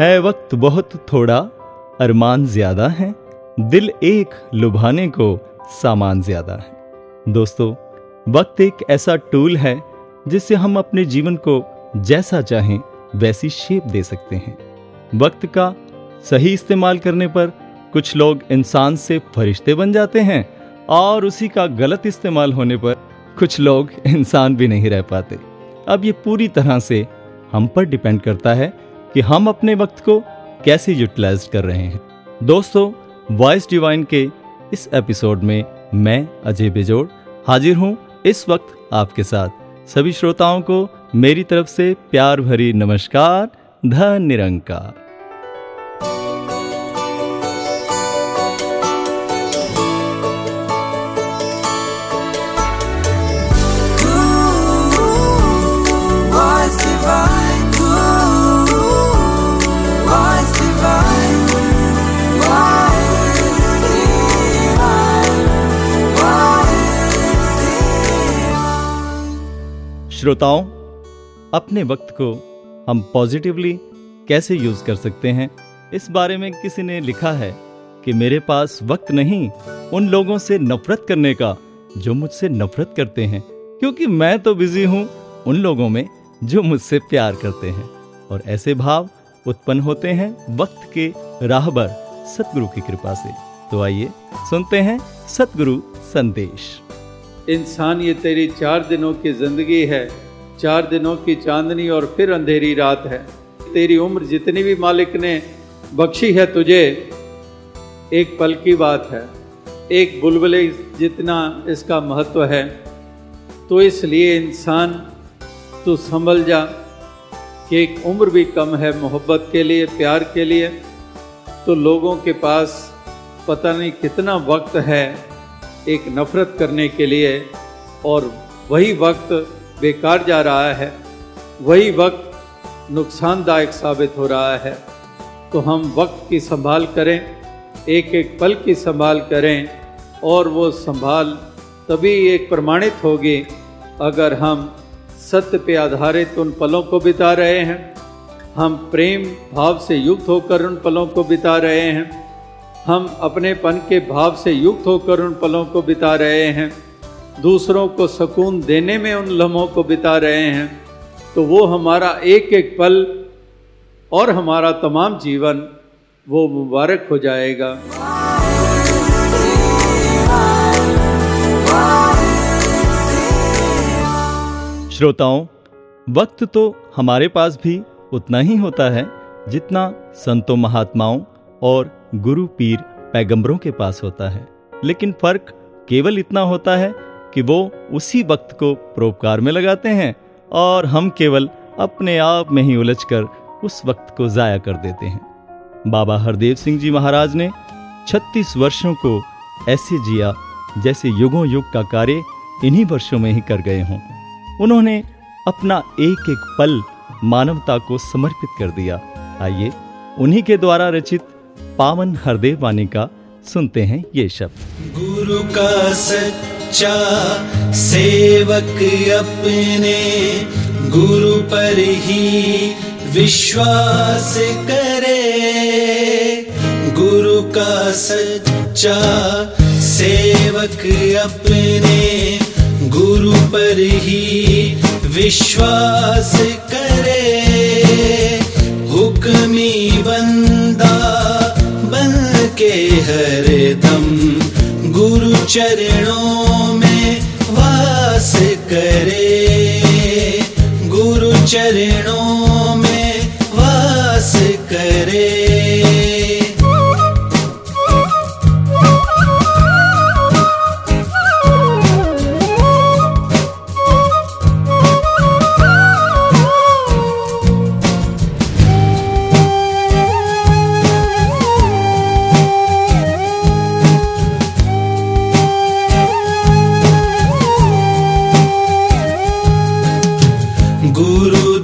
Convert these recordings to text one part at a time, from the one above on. है वक्त बहुत थोड़ा, अरमान ज्यादा है, दिल एक लुभाने को सामान ज्यादा है। दोस्तों, वक्त एक ऐसा टूल है जिससे हम अपने जीवन को जैसा चाहें वैसी शेप दे सकते हैं। वक्त का सही इस्तेमाल करने पर कुछ लोग इंसान से फरिश्ते बन जाते हैं और उसी का गलत इस्तेमाल होने पर कुछ लोग इंसान भी नहीं रह पाते। अब ये पूरी तरह से हम पर डिपेंड करता है कि हम अपने वक्त को कैसे यूटिलाइज कर रहे हैं। दोस्तों, वॉइस डिवाइन के इस एपिसोड में मैं अजय बेजोड़ हाजिर हूँ इस वक्त आपके साथ। सभी श्रोताओं को मेरी तरफ से प्यार भरी नमस्कार। धन निरंकार। श्रोताओं, अपने वक्त को हम पॉजिटिवली कैसे यूज कर सकते हैं, इस बारे में किसी ने लिखा है कि मेरे पास वक्त नहीं उन लोगों से नफरत करने का जो मुझसे नफरत करते हैं, क्योंकि मैं तो बिजी हूँ उन लोगों में जो मुझसे प्यार करते हैं। और ऐसे भाव उत्पन्न होते हैं वक्त के राहबर सतगुरु की कृपा से। तो आइए सुनते हैं सतगुरु संदेश। इंसान, ये तेरी 4 दिनों की जिंदगी है, 4 दिनों की चांदनी और फिर अंधेरी रात है। तेरी उम्र जितनी भी मालिक ने बख्शी है तुझे, एक पल की बात है, एक बुलबुले जितना इसका महत्व है। तो इसलिए इंसान तू संभल जा कि एक उम्र भी कम है मोहब्बत के लिए, प्यार के लिए। तो लोगों के पास पता नहीं कितना वक्त है एक नफरत करने के लिए, और वही वक्त बेकार जा रहा है, वही वक्त नुकसानदायक साबित हो रहा है। तो हम वक्त की संभाल करें, एक एक पल की संभाल करें, और वो संभाल तभी एक प्रमाणित होगी अगर हम सत्य पे आधारित उन पलों को बिता रहे हैं, हम प्रेम भाव से युक्त होकर उन पलों को बिता रहे हैं, हम अपनेपन के भाव से युक्त होकर उन पलों को बिता रहे हैं, दूसरों को सुकून देने में उन लम्हों को बिता रहे हैं। तो वो हमारा एक एक पल और हमारा तमाम जीवन वो मुबारक हो जाएगा। श्रोताओं, वक्त तो हमारे पास भी उतना ही होता है जितना संतों, महात्माओं और गुरु, पीर, पैगंबरों के पास होता है। लेकिन फर्क केवल इतना होता है कि वो उसी वक्त को परोपकार में लगाते हैं और हम केवल अपने आप में ही उलझकर उस वक्त को जाया कर देते हैं। बाबा हरदेव सिंह जी महाराज ने 36 वर्षों को ऐसे जिया जैसे युगों युग का कार्य इन्हीं वर्षों में ही कर गए हों। उन्होंने अपना एक एक पल मानवता को समर्पित कर दिया। आइए उन्हीं के द्वारा रचित पावन हरदेव वाणी का सुनते हैं ये शब्द। गुरु का सच्चा सेवक अपने गुरु पर ही विश्वास करे। गुरु का सच्चा सेवक अपने गुरु पर ही विश्वास करे। हुक्मी बंदा के हरदम गुरु चरणों में वास करे। गुरु चरणों में वास करे।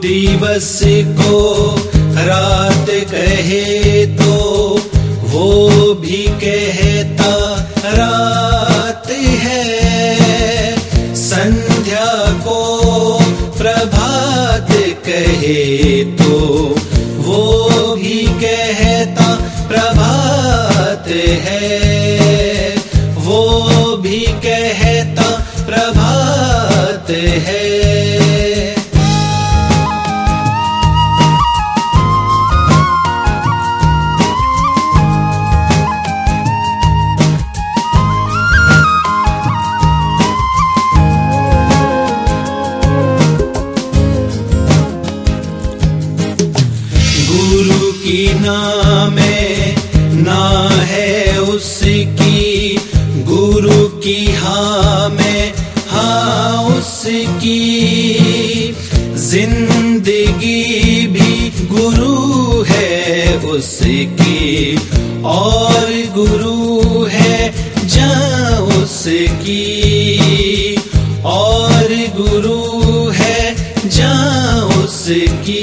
दिवस को रात कहे तो वो भी कहता रात है। संध्या को प्रभात कहे तो वो भी है, वो भी कहता प्रभात है। गुरु की नाम ना है उसकी, गुरु की हाँ में हाँ उसकी, जिंदगी भी गुरु है उसकी, और गुरु है जहाँ उसकी, और गुरु है जहाँ उसकी।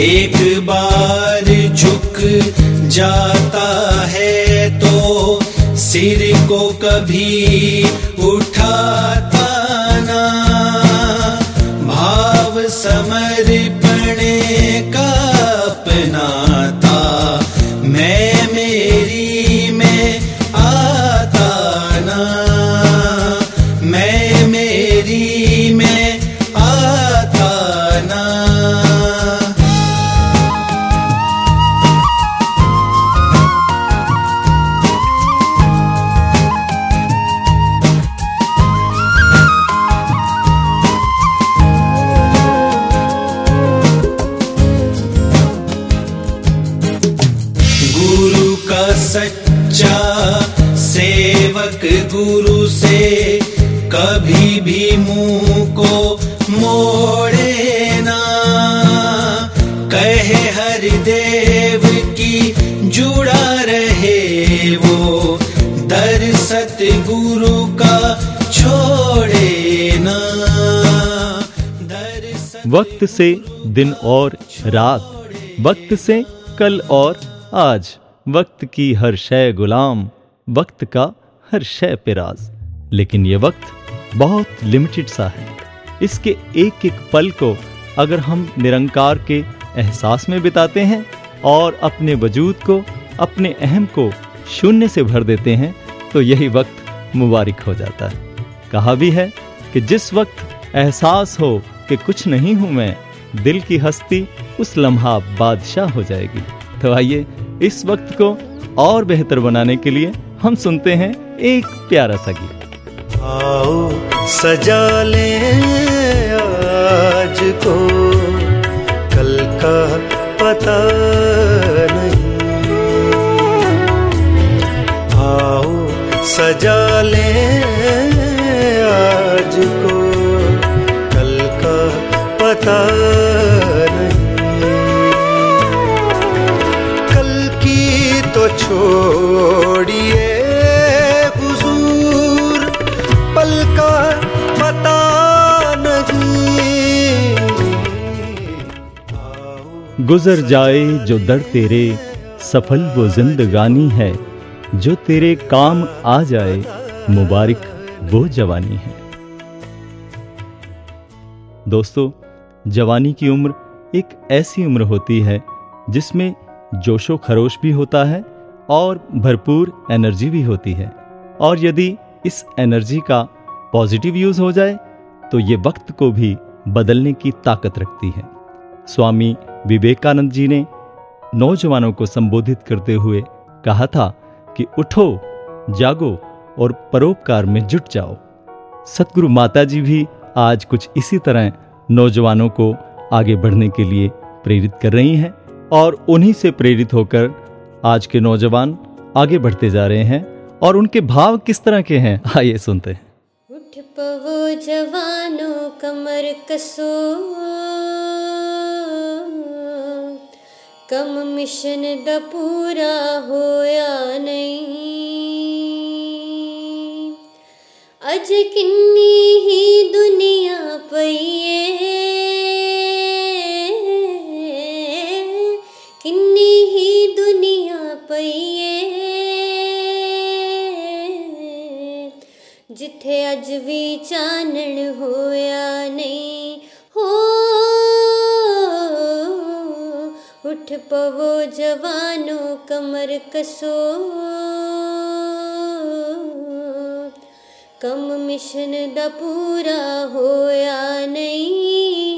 एक बार झुक जाता है तो सिर को कभी उठाता ना, भाव समर्पण का अपनाता, मैं मेरी में आता ना, मैं मेरी में आता ना। सच्चा सेवक गुरु से कभी भी मुंह को मोड़े ना, कहे हर देव की जुड़ा रहे वो, दर सतगुरु का छोड़े ना। वक्त से दिन और रात, वक्त से कल और आज, वक्त की हर शय गुलाम, वक्त का हर शय पिराज। लेकिन ये वक्त बहुत लिमिटेड सा है, इसके एक एक पल को अगर हम निरंकार के एहसास में बिताते हैं और अपने वजूद को, अपने अहम को शून्य से भर देते हैं, तो यही वक्त मुबारक हो जाता है। कहा भी है कि जिस वक्त एहसास हो कि कुछ नहीं हूँ मैं, दिल की हस्ती उस लम्हा बादशाह हो जाएगी। तो आइए इस वक्त को और बेहतर बनाने के लिए हम सुनते हैं एक प्यारा सा गीत। आओ सजा ले आज को, कल का पता नहीं, आओ सजा ले आज को, कल का पता छोड़िए हुजूर, पल का पता नहीं। गुजर जाए जो दर तेरे, सफल वो जिंदगानी है, जो तेरे काम आ जाए, मुबारक वो जवानी है। दोस्तों, जवानी की उम्र एक ऐसी उम्र होती है जिसमें जोशो खरोश भी होता है और भरपूर एनर्जी भी होती है, और यदि इस एनर्जी का पॉजिटिव यूज़ हो जाए तो ये वक्त को भी बदलने की ताकत रखती है। स्वामी विवेकानंद जी ने नौजवानों को संबोधित करते हुए कहा था कि उठो, जागो और परोपकार में जुट जाओ। सतगुरु माता जी भी आज कुछ इसी तरह नौजवानों को आगे बढ़ने के लिए प्रेरित कर रही हैं, और उन्हीं से प्रेरित होकर आज के नौजवान आगे बढ़ते जा रहे हैं, और उनके भाव किस तरह के हैं, आइए सुनते हैं। उठ पवो जवानों, कमर कसो, कम मिशन द पूरा होया नहीं, अज किन्नी ही जिथे अज भी चानण होया नहीं हो। उठ पवो जवानो कमर कसो, कम मिशन दा पूरा होया नहीं।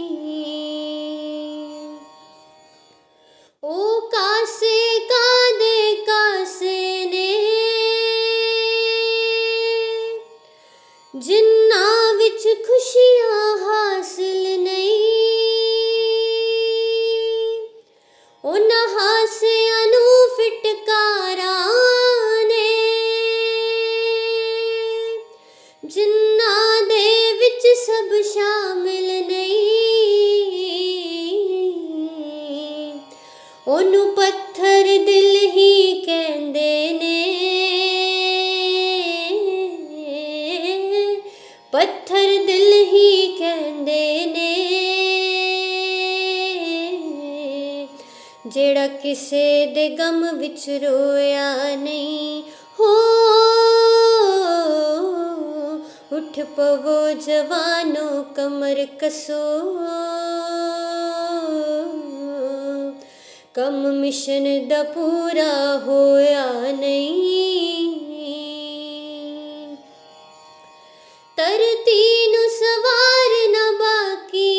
ओ कासे कादे कासे ने जिन्ना विच खुशियां हासिल नहीं, उन्हां हासियां नूं फिटकारा जिन्ना दे विच सब शामिल नहीं, ओनू पत्थर दिल ही कहंदे ने, पत्थर दिल ही कहंदे ने। जेड़ा किसे दे गम विच रोया नहीं हो। उठ पवो जवानो कमर कसो, कम मिशन दा पूरा होया नहीं। धरती नू सवारना बाकी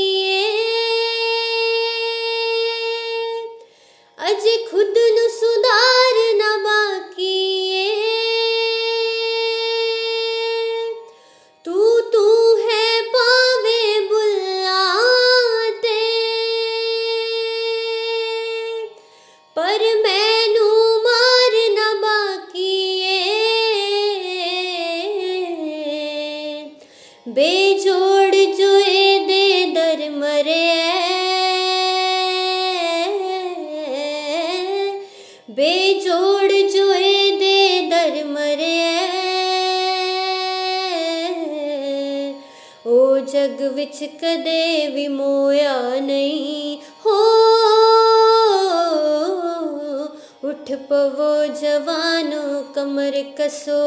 अजे, खुद नू सुधारना बाकी। तू है पावे बुलाते, पर मैनू मारना बाकी है। बेजोड़ जो दे दर मरे, बेजोड़ जो दे दर मरे। जग विच कदे भी मोया नहीं हो। उठ पवो जवानो कमर कसो,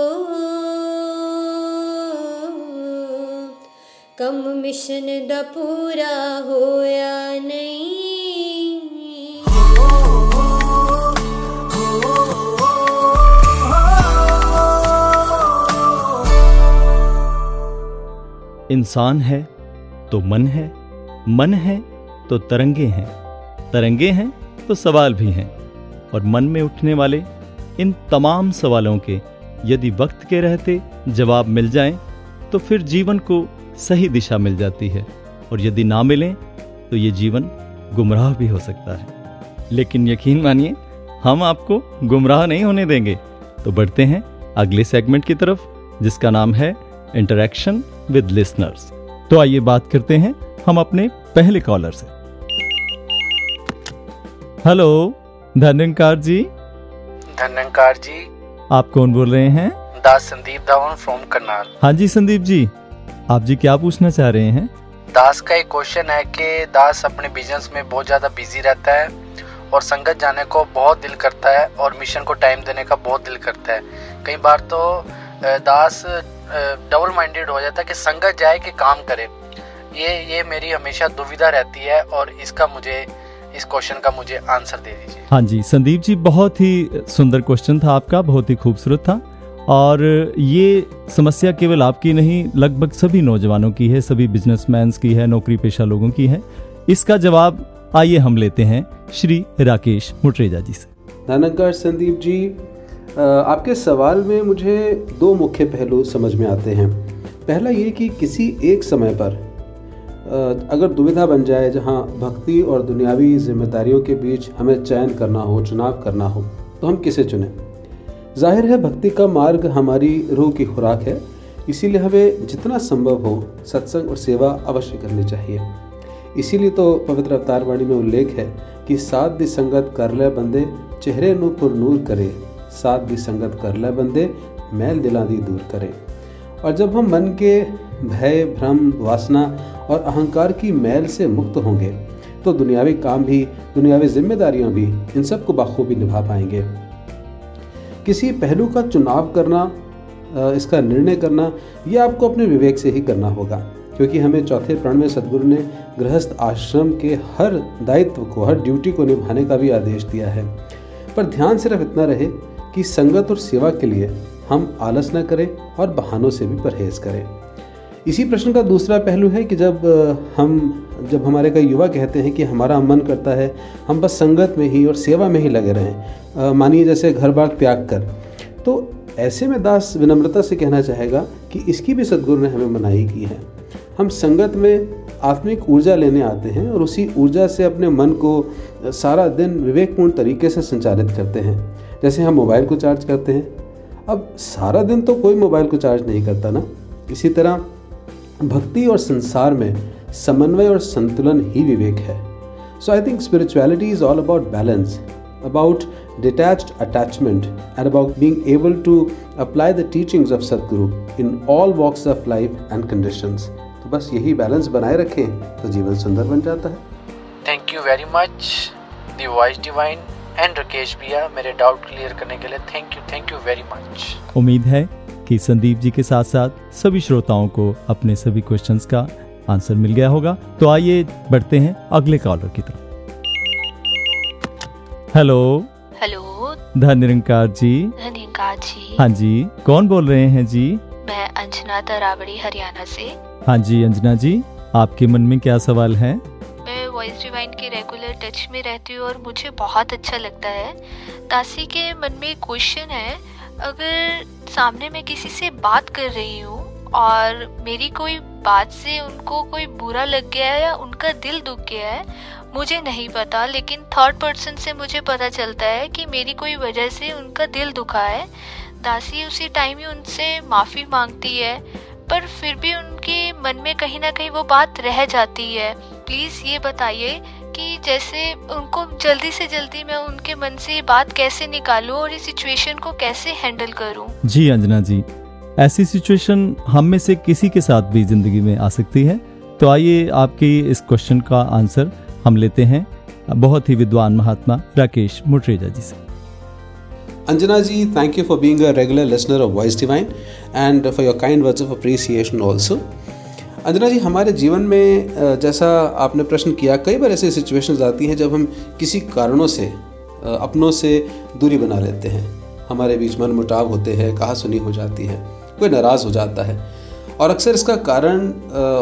कम मिशन दा पूरा होया नहीं। इंसान है तो मन है, मन है तो तरंगे हैं, तरंगे हैं तो सवाल भी हैं। और मन में उठने वाले इन तमाम सवालों के यदि वक्त के रहते जवाब मिल जाएं तो फिर जीवन को सही दिशा मिल जाती है, और यदि ना मिलें तो ये जीवन गुमराह भी हो सकता है। लेकिन यकीन मानिए, हम आपको गुमराह नहीं होने देंगे। तो बढ़ते हैं अगले सेगमेंट की तरफ, जिसका नाम है इंटरैक्शन विद लिसनर्स। तो आइए बात करते हैं हम अपने पहले कॉलर से। हेलो धनंकार जी। धनंकार जी, आप कौन बोल रहे हैं? दा संदीप दावन फ्रॉम करनाल। हाँ जी संदीप जी, आप जी क्या पूछना चाह रहे हैं? दास का एक क्वेश्चन है कि दास अपने बिजनेस में बहुत ज्यादा बिजी रहता है और संगत जाने को बहुत दिल करता है और मिशन को टाइम देने का बहुत दिल करता है। कई बार तो दास डबल माइंडेड हो जाता है कि संगत जाए कि काम करे। ये मेरी हमेशा दुविधा रहती है और इसका मुझे, इस क्वेश्चन का मुझे आंसर दे दीजिए। हाँ जी संदीप जी, बहुत ही सुंदर क्वेश्चन था आपका, बहुत ही खूबसूरत था। और ये समस्या केवल आपकी नहीं, लगभग सभी नौजवानों की है, सभी बिजनेसमैन्स की है, नौकरी पेशा लोगों की है। इसका जवाब आइए हम लेते हैं श्री राकेश मुटरेजा जी से। धन्यवाद संदीप जी, आपके सवाल में मुझे दो मुख्य पहलू समझ में आते हैं। पहला ये कि किसी एक समय पर अगर दुविधा बन जाए जहां भक्ति और दुनियावी जिम्मेदारियों के बीच हमें चयन करना हो, चुनाव करना हो, तो हम किसे चुनें? जाहिर है भक्ति का मार्ग हमारी रूह की खुराक है, इसीलिए हमें जितना संभव हो सत्संग और सेवा अवश्य करनी चाहिए। इसीलिए तो पवित्र अवतार वाणी में उल्लेख है कि साध दी संगत कर ले बंदे, चेहरे नू पुर नूर करे, साथ भी संगत कर ले बंदे, मैल दिला दी दूर करे। और जब हम मन के भय, भ्रम, वासना और अहंकार की मैल से मुक्त होंगे तो दुनियावी काम भी, दुनियावी जिम्मेदारियां भी, इन सबको बखूबी निभा पाएंगे। किसी पहलू का चुनाव करना इसका निर्णय करना यह आपको अपने विवेक से ही करना होगा, क्योंकि हमें चौथे प्रण में सद्गुरु ने गृहस्थ आश्रम के हर दायित्व को, हर ड्यूटी को निभाने का भी आदेश दिया है। पर ध्यान सिर्फ इतना रहे कि संगत और सेवा के लिए हम आलस न करें और बहानों से भी परहेज करें। इसी प्रश्न का दूसरा पहलू है कि जब हमारे कई युवा कहते हैं कि हमारा मन करता है हम बस संगत में ही और सेवा में ही लगे रहें, मानिए जैसे घर बार त्याग कर, तो ऐसे में दास विनम्रता से कहना चाहेगा कि इसकी भी सद्गुरु ने हमें मनाही की है। हम संगत में आत्मिक ऊर्जा लेने आते हैं और उसी ऊर्जा से अपने मन को सारा दिन विवेकपूर्ण तरीके से संचालित करते हैं, जैसे हम मोबाइल को चार्ज करते हैं। अब सारा दिन तो कोई मोबाइल को चार्ज नहीं करता ना। इसी तरह भक्ति और संसार में समन्वय और संतुलन ही विवेक है। So I think spirituality is all about balance, about detached attachment, and about being able to apply the teachings of Satguru in all walks of life and conditions. तो बस यही balance बनाए रखें तो जीवन सुंदर बन जाता है। Thank you very much, the Voice Divine and Rakesh भैया मेरे doubt clear करने के लिए thank you very much। उम्मीद है कि संदीप जी के साथ साथ सभी श्रोताओं को अपने सभी questions का आंसर मिल गया होगा। तो आइए बढ़ते हैं अगले कॉलर की तरफ। हेलो धन निरंकार जी। हाँ जी, कौन बोल रहे हैं जी? मैं अंजना तरावड़ी हरियाणा से। हाँ जी अंजना जी, आपके मन में क्या सवाल है? मैं वॉइस डिवाइन के रेगुलर टच में रहती हूँ और मुझे बहुत अच्छा लगता है। तासी के मन में क्वेश्चन है, अगर सामने मैं किसी से बात कर रही हूँ और मेरी कोई बात से उनको कोई बुरा लग गया है या उनका दिल दुख गया है, मुझे नहीं पता, लेकिन थर्ड पर्सन से मुझे पता चलता है कि मेरी कोई वजह से उनका दिल दुखा है। दासी उसी टाइम ही उनसे माफ़ी मांगती है, पर फिर भी उनके मन में कहीं ना कहीं वो बात रह जाती है। प्लीज़ ये बताइए कि जैसे उनको जल्दी से जल्दी मैं उनके मन से ये बात कैसे निकालूं और इस सिचुएशन को कैसे हैंडल करूं? जी अंजना जी, ऐसी सिचुएशन हम में से किसी के साथ भी ज़िंदगी में आ सकती है। तो आइए आपके इस क्वेश्चन का आंसर हम लेते हैं बहुत ही विद्वान महात्मा राकेश मुटरेजा जी से। Anjana ji, thank you for being a regular listener of voice divine and for your kind words of appreciation also. Anjana ji, हमारे जीवन में जैसा आपने प्रश्न किया, कई बार ऐसी सिचुएशंस आती हैं जब हम किसी कारणों से अपनों से दूरी बना लेते हैं, हमारे बीच मन मुटाव होते हैं, कहासुनी हो जाती है, कोई नाराज़ हो जाता है, और अक्सर इसका कारण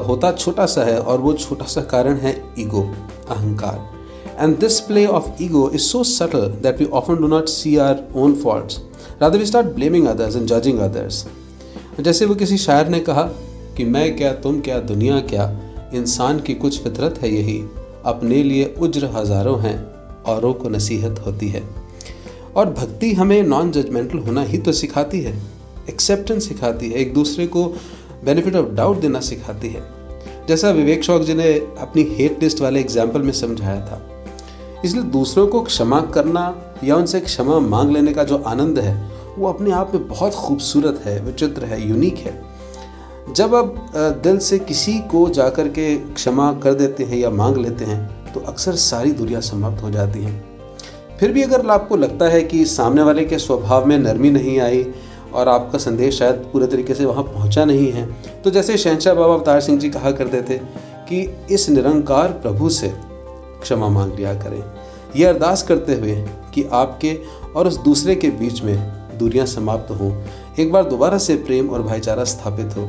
होता छोटा सा है, और वो छोटा सा कारण है ईगो, अहंकार। And this play of ego is so subtle that we often do not see our own faults, rather we start blaming others and judging others. जैसे वो किसी शायर ने कहा कि मैं क्या, तुम क्या, दुनिया क्या, इंसान की कुछ फितरत है यही, अपने लिए उज्र हज़ारों हैं, औरों को नसीहत होती है। और भक्ति हमें नॉन जजमेंटल होना ही तो सिखाती है, एक्सेप्टेंस सिखाती है, एक दूसरे को बेनिफिट ऑफ डाउट देना सिखाती है, जैसा विवेक शौक जी ने अपनी हेट लिस्ट वाले एग्जाम्पल में समझाया था। इसलिए दूसरों को क्षमा करना या उनसे क्षमा मांग लेने का जो आनंद है वो अपने आप में बहुत खूबसूरत है, विचित्र है, यूनिक है। जब आप दिल से किसी को जाकर के क्षमा कर देते हैं या मांग लेते हैं तो अक्सर सारी दूरियां समाप्त हो जाती हैं। फिर भी अगर आपको लगता है कि सामने वाले के स्वभाव में नरमी नहीं आई और आपका संदेश शायद पूरे तरीके से वहाँ पहुँचा नहीं है, तो जैसे शहंशाह बाबा अवतार सिंह जी कहा करते थे कि इस निरंकार प्रभु से क्षमा मांग लिया करें, यह अरदास करते हुए कि आपके और उस दूसरे के बीच में दूरियां समाप्त हों, एक बार दोबारा से प्रेम और भाईचारा स्थापित हो।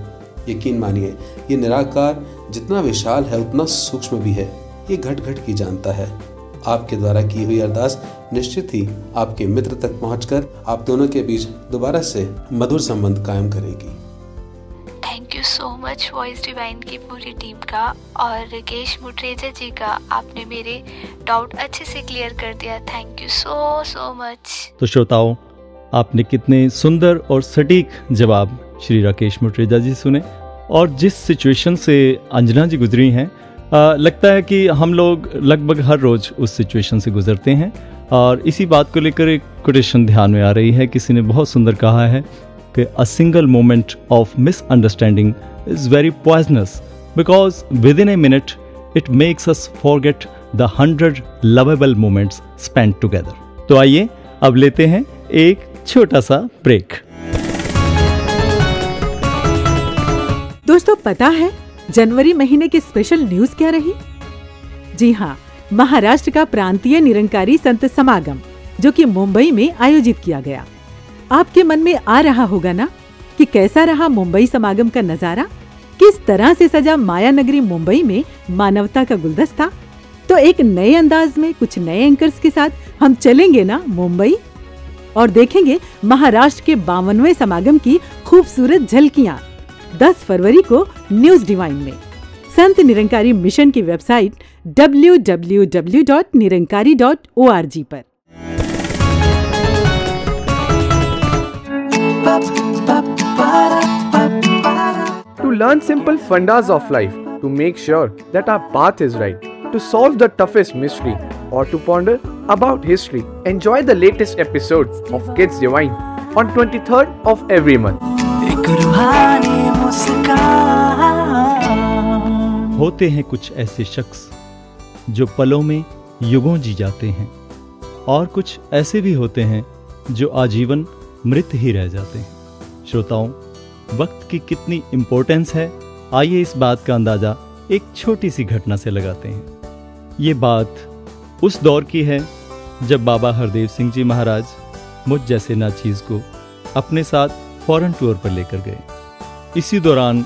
यकीन मानिए, ये निराकार जितना विशाल है उतना सूक्ष्म भी है, ये घट घट की जानता है। आपके द्वारा की हुई अरदास निश्चित ही आपके मित्र तक पहुंचकर आप दोनों के बीच दोबारा से मधुर संबंध कायम करेगी। Thank you so much voice divine की पूरी टीम का और राकेश मुटरेजा जी का, आपने मेरे डाउट अच्छे से क्लियर कर दिया। Thank you so much. तो श्रोताओं, आपने कितने सुंदर और सटीक जवाब श्री राकेश मुटरेजा जी सुने, और जिस सिचुएशन से अंजना जी गुजरी हैं, लगता है कि हम लोग लगभग हर रोज़ उस सिचुएशन से गुजरते हैं। और इसी बात को लेकर एक कोटेशन ध्यान में आ रही है, किसी ने बहुत सुंदर कहा है कि a single moment of misunderstanding is very poisonous because within a minute it makes us forget the 100 lovable moments spend together. तो आइए अब लेते हैं एक छोटा सा ब्रेक। दोस्तों पता है जनवरी महीने की स्पेशल न्यूज क्या रही? जी हाँ, महाराष्ट्र का प्रांतीय निरंकारी संत समागम जो कि मुंबई में आयोजित किया गया। आपके मन में आ रहा होगा ना कि कैसा रहा मुंबई समागम का नजारा, किस तरह से सजा माया नगरी मुंबई में मानवता का गुलदस्ता। तो एक नए अंदाज में कुछ नए एंकर्स के साथ हम चलेंगे ना मुंबई और देखेंगे महाराष्ट्र के 52वें समागम की खूबसूरत झलकियां 10 फरवरी को न्यूज डिवाइन में। संत निरंकारी मिशन की वेबसाइट www.nirankari.org पर। To learn simple fundas of life, to make sure that our path is right, to solve the toughest mystery, or to ponder about history, enjoy the latest episodes of Kids Divine on 23rd of every month. होते हैं कुछ ऐसे शख्स जो पलों में युगों जी जाते हैं, और कुछ ऐसे भी होते हैं जो आजीवन मृत ही रह जाते हैं। श्रोताओं, वक्त की कितनी इम्पोर्टेंस है, आइए इस बात का अंदाजा एक छोटी सी घटना से लगाते हैं। ये बात उस दौर की है जब बाबा हरदेव सिंह जी महाराज मुझ जैसे नाचीज़ को अपने साथ फॉरेन टूर पर लेकर गए। इसी दौरान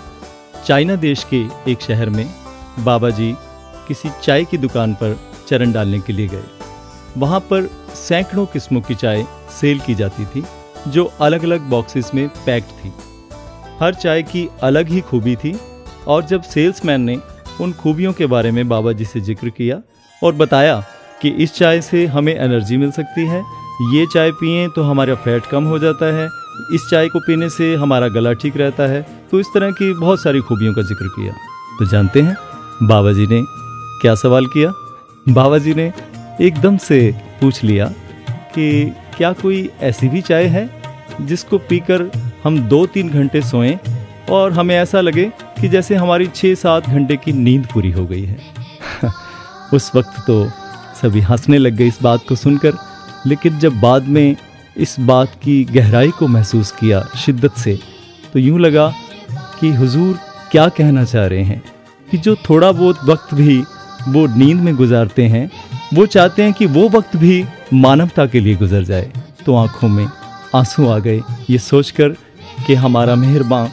चाइना देश के एक शहर में बाबा जी किसी चाय की दुकान पर चरण डालने के लिए गए। वहाँ पर सैकड़ों किस्मों की चाय सेल की जाती थी जो अलग अलग बॉक्सेस में पैक्ड थी। हर चाय की अलग ही खूबी थी, और जब सेल्समैन ने उन खूबियों के बारे में बाबा जी से जिक्र किया और बताया कि इस चाय से हमें एनर्जी मिल सकती है, ये चाय पिएं तो हमारा फैट कम हो जाता है, इस चाय को पीने से हमारा गला ठीक रहता है, तो इस तरह की बहुत सारी खूबियों का जिक्र किया। तो जानते हैं बाबा जी ने क्या सवाल किया? बाबा जी ने एकदम से पूछ लिया कि क्या कोई ऐसी भी चाय है जिसको पीकर हम 2-3 घंटे सोएं और हमें ऐसा लगे कि जैसे हमारी 6-7 घंटे की नींद पूरी हो गई है। उस वक्त तो सभी हंसने लग गए इस बात को सुनकर, लेकिन जब बाद में इस बात की गहराई को महसूस किया शिद्दत से, तो यूँ लगा कि हुजूर क्या कहना चाह रहे हैं कि जो थोड़ा बहुत वक्त भी वो नींद में गुजारते हैं, वो चाहते हैं कि वो वक्त भी मानवता के लिए गुजर जाए। तो आँखों में आंसू आ गए ये सोचकर कि हमारा मेहरबान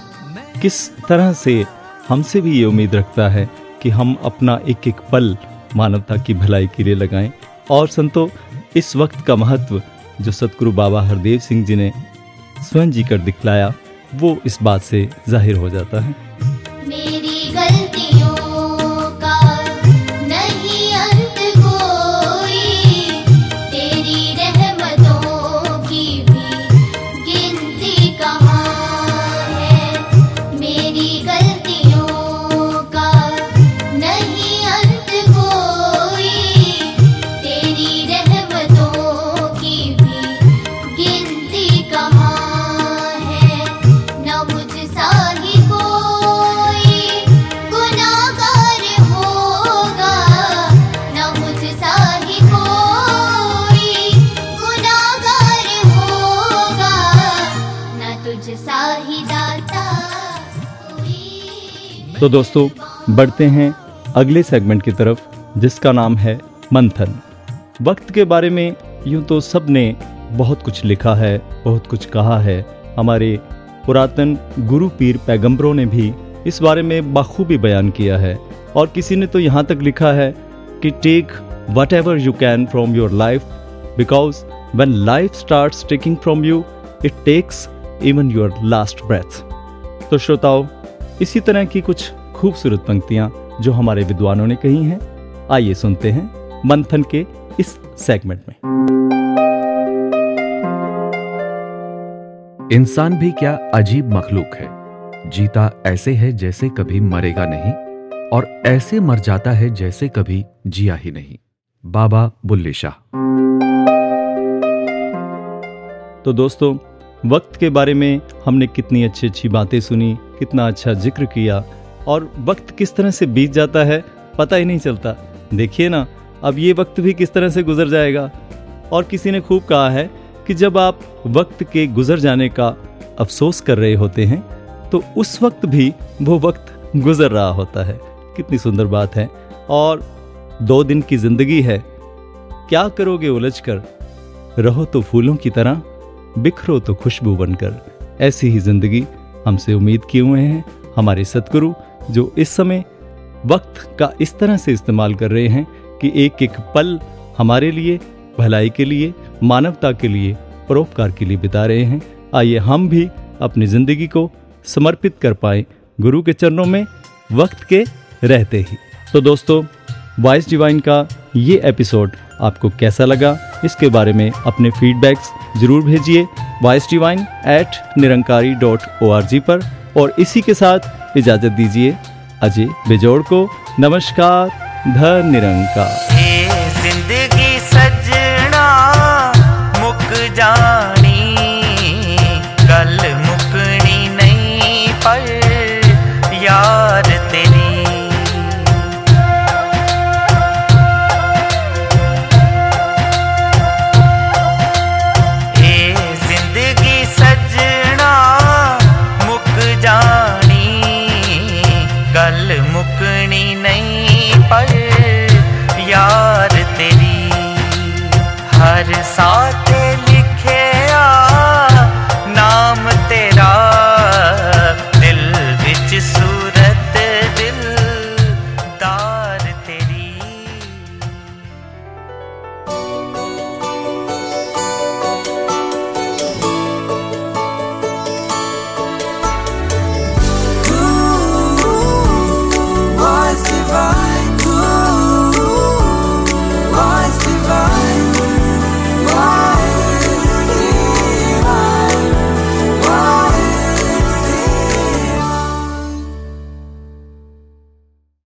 किस तरह से हमसे भी ये उम्मीद रखता है कि हम अपना एक एक पल मानवता की भलाई के लिए लगाएं। और संतों, इस वक्त का महत्व जो सतगुरु बाबा हरदेव सिंह जी ने स्वयं जी कर दिखलाया वो इस बात से जाहिर हो जाता है। मेरी गलतियों का नहीं अंत कोई, तेरी रहमतों की भी गिनती कहाँ है, मेरी गलतियों का नहीं अंत कोई, तेरी रहमतों की भी गिनती कहाँ है, न मुझसा ही कोई गुनाहगार होगा, न मुझसा ही कोई गुनाहगार होगा, न तुझसा ही दाता कोई। तो दोस्तों, बढ़ते हैं अगले सेगमेंट की तरफ जिसका नाम है मंथन। वक्त के बारे में यूँ तो सब ने बहुत कुछ लिखा है, बहुत कुछ कहा है। हमारे पुरातन गुरु पीर पैगंबरों ने भी इस बारे में बखूबी बयान किया है, और किसी ने तो यहाँ तक लिखा है कि take whatever you can from your life, because when life starts taking from you it takes even your last breath. तो श्रोताओ, इसी तरह की कुछ खूबसूरत पंक्तियाँ जो हमारे विद्वानों ने कही हैं, आइए सुनते हैं मंथन के इस सेगमेंट में। इंसान भी क्या अजीब मखलूक है, जीता ऐसे है जैसे कभी मरेगा नहीं, और ऐसे मर जाता है जैसे कभी जिया ही नहीं। बाबा बुल्ले शाह। तो दोस्तों, वक्त के बारे में हमने कितनी अच्छी अच्छी बातें सुनी, कितना अच्छा जिक्र किया, और वक्त किस तरह से बीत जाता है पता ही नहीं चलता। देखिए ना, अब ये वक्त भी किस तरह से गुजर जाएगा। और किसी ने खूब कहा है कि जब आप वक्त के गुजर जाने का अफसोस कर रहे होते हैं तो उस वक्त भी वो वक्त गुजर रहा होता है। कितनी सुंदर बात है। और 2 दिन की जिंदगी है, क्या करोगे उलझकर, रहो तो फूलों की तरह, बिखरो तो खुशबू बनकर। ऐसी ही जिंदगी हमसे उम्मीद किए हुए हैं हमारे सतगुरु, जो इस समय वक्त का इस तरह से इस्तेमाल कर रहे हैं कि एक एक पल हमारे लिए, भलाई के लिए, मानवता के लिए, परोपकार के लिए बिता रहे हैं। आइए हम भी अपनी जिंदगी को समर्पित कर पाएं गुरु के चरणों में वक्त के रहते ही। तो दोस्तों, वॉइस डिवाइन का ये एपिसोड आपको कैसा लगा, इसके बारे में अपने फीडबैक्स जरूर भेजिए voicedivine@nirankari.org पर। और इसी के साथ इजाज़त दीजिए अजय बेजोड़ को। नमस्कार। धन निरंकार।